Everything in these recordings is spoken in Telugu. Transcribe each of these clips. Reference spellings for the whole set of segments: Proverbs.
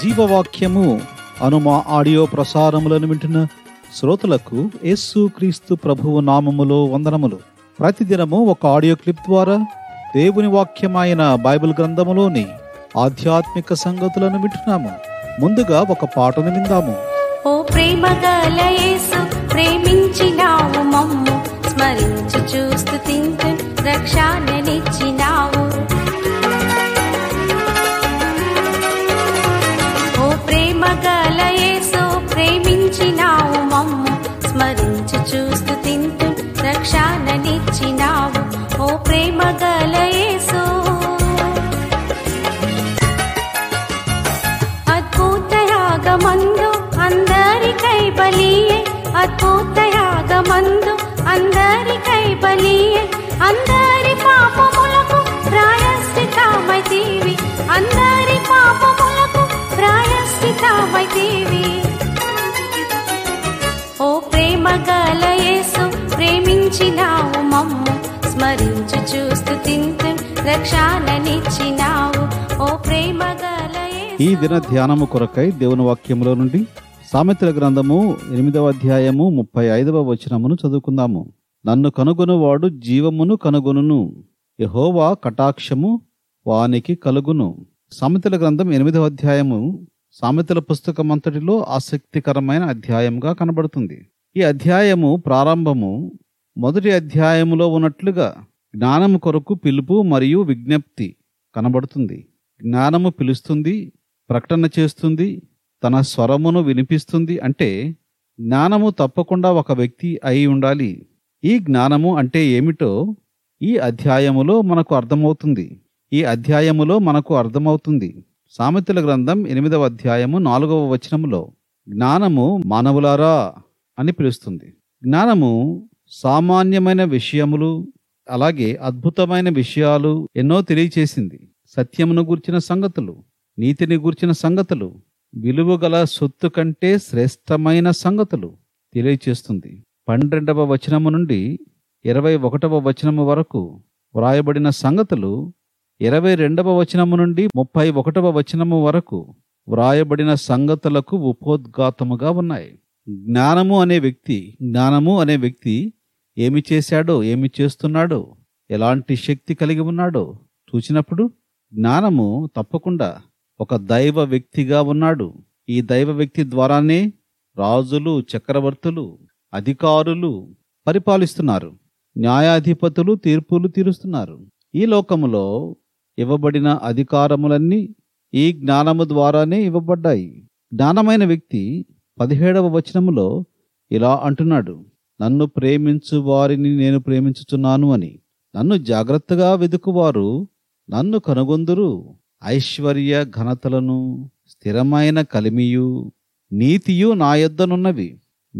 జీవవాక్యము అనుమ ఆడియో ప్రసారములను వింటున్న శ్రోతలకు యేసు క్రీస్తు ప్రభువు నామములో వందనములు. ప్రతిదినము ఒక ఆడియో క్లిప్ ద్వారా దేవుని వాక్యమైన బైబిల్ గ్రంథములోని ఆధ్యాత్మిక సంగతులను వింటున్నాము. ముందుగా ఒక పాటను విందాము. ఓ ప్రేమగల యేసు ప్రేమించినావు మమ్ము, స్మరించి చూస్తుతింతు రక్షణనిచ్చినావు. ఓ ప్రేమగల యేసు ప్రేమించినావు మమ్ము, స్మరించి చూస్తుతింతు రక్షణనిచ్చినావు. ఓ ప్రేమగల యేసు అద్భుతయాగమందు అందరికై బలియే, అద్భుతయాగమందు అందరికై బలియే, అందరి పాపములకు ప్రాయశ్చితమై తీవి, అందరి పాపములకు ప్రాయశ్చితమై తీవి. ఓ ప్రేమగల యేసు ప్రేమించినావు మమ్ము, స్మరించి చూస్తుతింతు రక్షణనిచ్చినావు. ఓ ప్రేమగల యేసు. ఈ దిన ధ్యానము కొరకై దేవుని వాక్యములో నుండి సామెతల గ్రంథము 8వ అధ్యాయము 35వ వచనమును చదువుకుందాము. నన్ను కనుగొనువాడు జీవమును కనుగొనును, యెహోవా కటాక్షము వానికి కలుగును. సామెతల గ్రంథం 8వ అధ్యాయము సామెతల పుస్తకం అంతటిలో ఆసక్తికరమైన అధ్యాయంగా కనబడుతుంది. ఈ అధ్యాయము ప్రారంభము మొదటి అధ్యాయములో ఉన్నట్లుగా జ్ఞానము కొరకు పిలుపు మరియు విజ్ఞప్తి కనబడుతుంది. జ్ఞానము పిలుస్తుంది, ప్రకటన చేస్తుంది, తన స్వరమును వినిపిస్తుంది. అంటే జ్ఞానము తప్పకుండా ఒక వ్యక్తి అయి ఉండాలి. ఈ జ్ఞానము అంటే ఏమిటో ఈ అధ్యాయములో మనకు అర్థమవుతుంది. సామెతల గ్రంథం 8వ అధ్యాయము 4వ వచనములో జ్ఞానము మానవులారా అని పిలుస్తుంది. జ్ఞానము సామాన్యమైన విషయములు అలాగే అద్భుతమైన విషయాలు ఎన్నో తెలియచేసింది. సత్యమును గూర్చిన సంగతులు, నీతిని గూర్చిన సంగతులు, విలువగల సొత్తు కంటే శ్రేష్టమైన సంగతులు తెలియచేస్తుంది. 12వ వచనము నుండి 21వ వచనము వరకు వ్రాయబడిన సంగతులు 22వ వచనము నుండి 31వ వచనము వరకు వ్రాయబడిన సంగతులకు ఉపోద్ఘాతముగా ఉన్నాయి. జ్ఞానము అనే వ్యక్తి ఏమి చేశాడో, ఏమి చేస్తున్నాడో, ఎలాంటి శక్తి కలిగి ఉన్నాడో చూచినప్పుడు జ్ఞానము తప్పకుండా ఒక దైవ వ్యక్తిగా ఉన్నాడు. ఈ దైవ వ్యక్తి ద్వారానే రాజులు, చక్రవర్తులు, అధికారులు పరిపాలిస్తున్నారు. న్యాయాధిపతులు తీర్పులు తీరుస్తున్నారు. ఈ లోకములో ఇవ్వబడిన అధికారములన్నీ ఈ జ్ఞానము ద్వారానే ఇవ్వబడ్డాయి. జ్ఞానమైన వ్యక్తి 17వ వచనములో ఇలా అంటున్నాడు, నన్ను ప్రేమించు వారిని నేను ప్రేమించుచున్నాను అని. నన్ను జాగ్రత్తగా వెదుకువారు నన్ను కనుగొందురు. ఐశ్వర్య ఘనతలను, స్థిరమైన కలిమియు నీతియు నా యొద్దనున్నవి.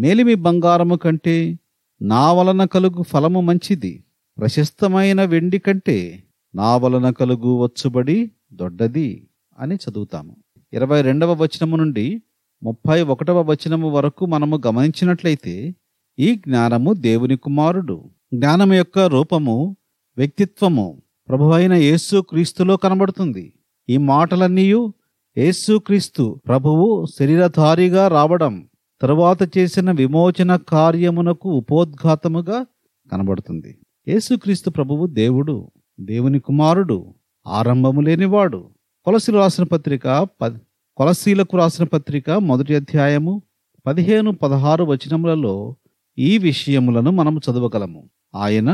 మేలిమి బంగారము కంటే నా వలన కలుగు ఫలము మంచిది. ప్రశస్తమైన వెండి కంటే నా వలన కలుగు వచ్చుబడి దొడ్డది అని చదువుతాము. 22వ వచనము నుండి 31వ వచనము వరకు మనము గమనించినట్లయితే ఈ జ్ఞానము దేవుని కుమారుడు. జ్ఞానము యొక్క రూపము, వ్యక్తిత్వము ప్రభు అయిన యేసు క్రీస్తులో కనబడుతుంది. ఈ మాటలన్నీయు యేసు క్రీస్తు ప్రభువు శరీరధారిగా రావడం తరువాత చేసిన విమోచన కార్యమునకు ఉపోద్ఘాతముగా కనబడుతుంది. యేసుక్రీస్తు ప్రభువు దేవుడు, దేవుని కుమారుడు, ఆరంభము లేనివాడు. కొలసీలకు రాసిన పత్రిక 1వ అధ్యాయము 15-16 వచనములలో ఈ విషయములను మనము చదవగలము. ఆయన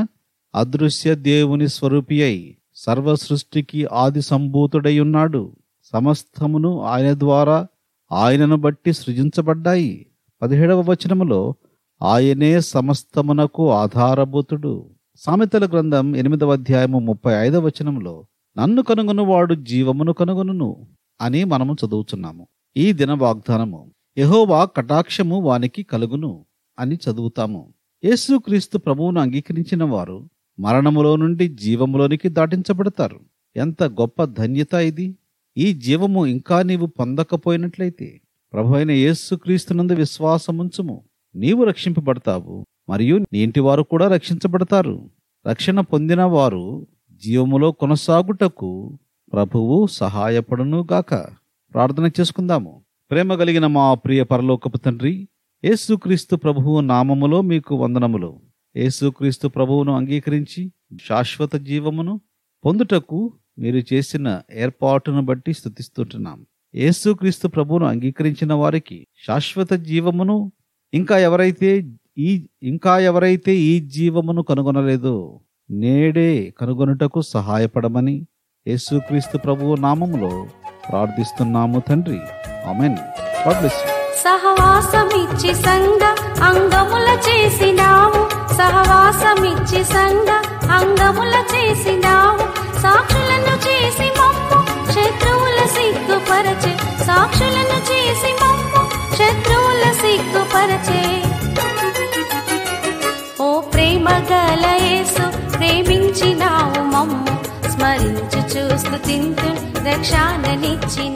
అదృశ్య దేవుని స్వరూపి అయి సర్వ సృష్టికి ఆది సంభూతుడై ఉన్నాడు. సమస్తమును ఆయన ద్వారా, ఆయనను బట్టి సృజించబడ్డాయి. 17వ వచనములో ఆయనే సమస్తమునకు ఆధారభూతుడు. సామెతల గ్రంథం 8వ అధ్యాయము 35వ వచనములో నన్ను కనుగొనువాడు జీవమును కనుగొనును అని మనము చదువుతున్నాము. ఈ దిన వాగ్దానము యెహోవా కటాక్షము వానికి కలుగును అని చదువుతాము. యేసుక్రీస్తు ప్రభువును అంగీకరించిన వారు మరణములో నుండి జీవములోనికి దాటించబడతారు. ఎంత గొప్ప ధన్యత ఇది! ఈ జీవము ఇంకా నీవు పొందకపోయినట్లయితే ప్రభు అయిన యేసుక్రీస్తునందు విశ్వాసముంచుము. నీవు రక్షింపబడతావు, మరియు నీ ఇంటి వారు కూడా రక్షించబడతారు. రక్షణ పొందిన వారు జీవములో కొనసాగుటకు ప్రభువు సహాయపడునుగాక. ప్రార్థన చేసుకుందాము. ప్రేమ కలిగిన మా ప్రియ పరలోకపు తండ్రి, యేసుక్రీస్తు ప్రభువు నామములో మీకు వందనములు. యేసుక్రీస్తు ప్రభువును అంగీకరించి శాశ్వత జీవమును పొందుటకు మీరు చేసిన ఏర్పాటును బట్టి స్తుతిస్తుంటున్నాం. యేసుక్రీస్తు ప్రభువును అంగీకరించిన వారికి శాశ్వత జీవమును, ఇంకా ఎవరైతే ఈ జీవమును కనుగొనలేదో నేడే కనుగొనుటకు సహాయపడమని యేసుక్రీస్తు ప్రభువు నామములో ప్రార్థిస్తున్నాము తండ్రి. ఆమేన్. God bless you. సహవాసమిచ్చి సంఘ అంగముల చేసినావు, సహవాసమిచ్చి సంఘ అంగముల చేసినావు, సాక్షులను చేసి మమ్ము శత్రువుల సిగ్గుపరచే, సాక్షులను చేసి మమ్ము శత్రువుల సిగ్గుపరచే. ఓ ప్రేమ గల యేసు ప్రేమించినావు మమ్ము, స్మరించు చూస్తూ తింటూ రక్షణనిచ్చి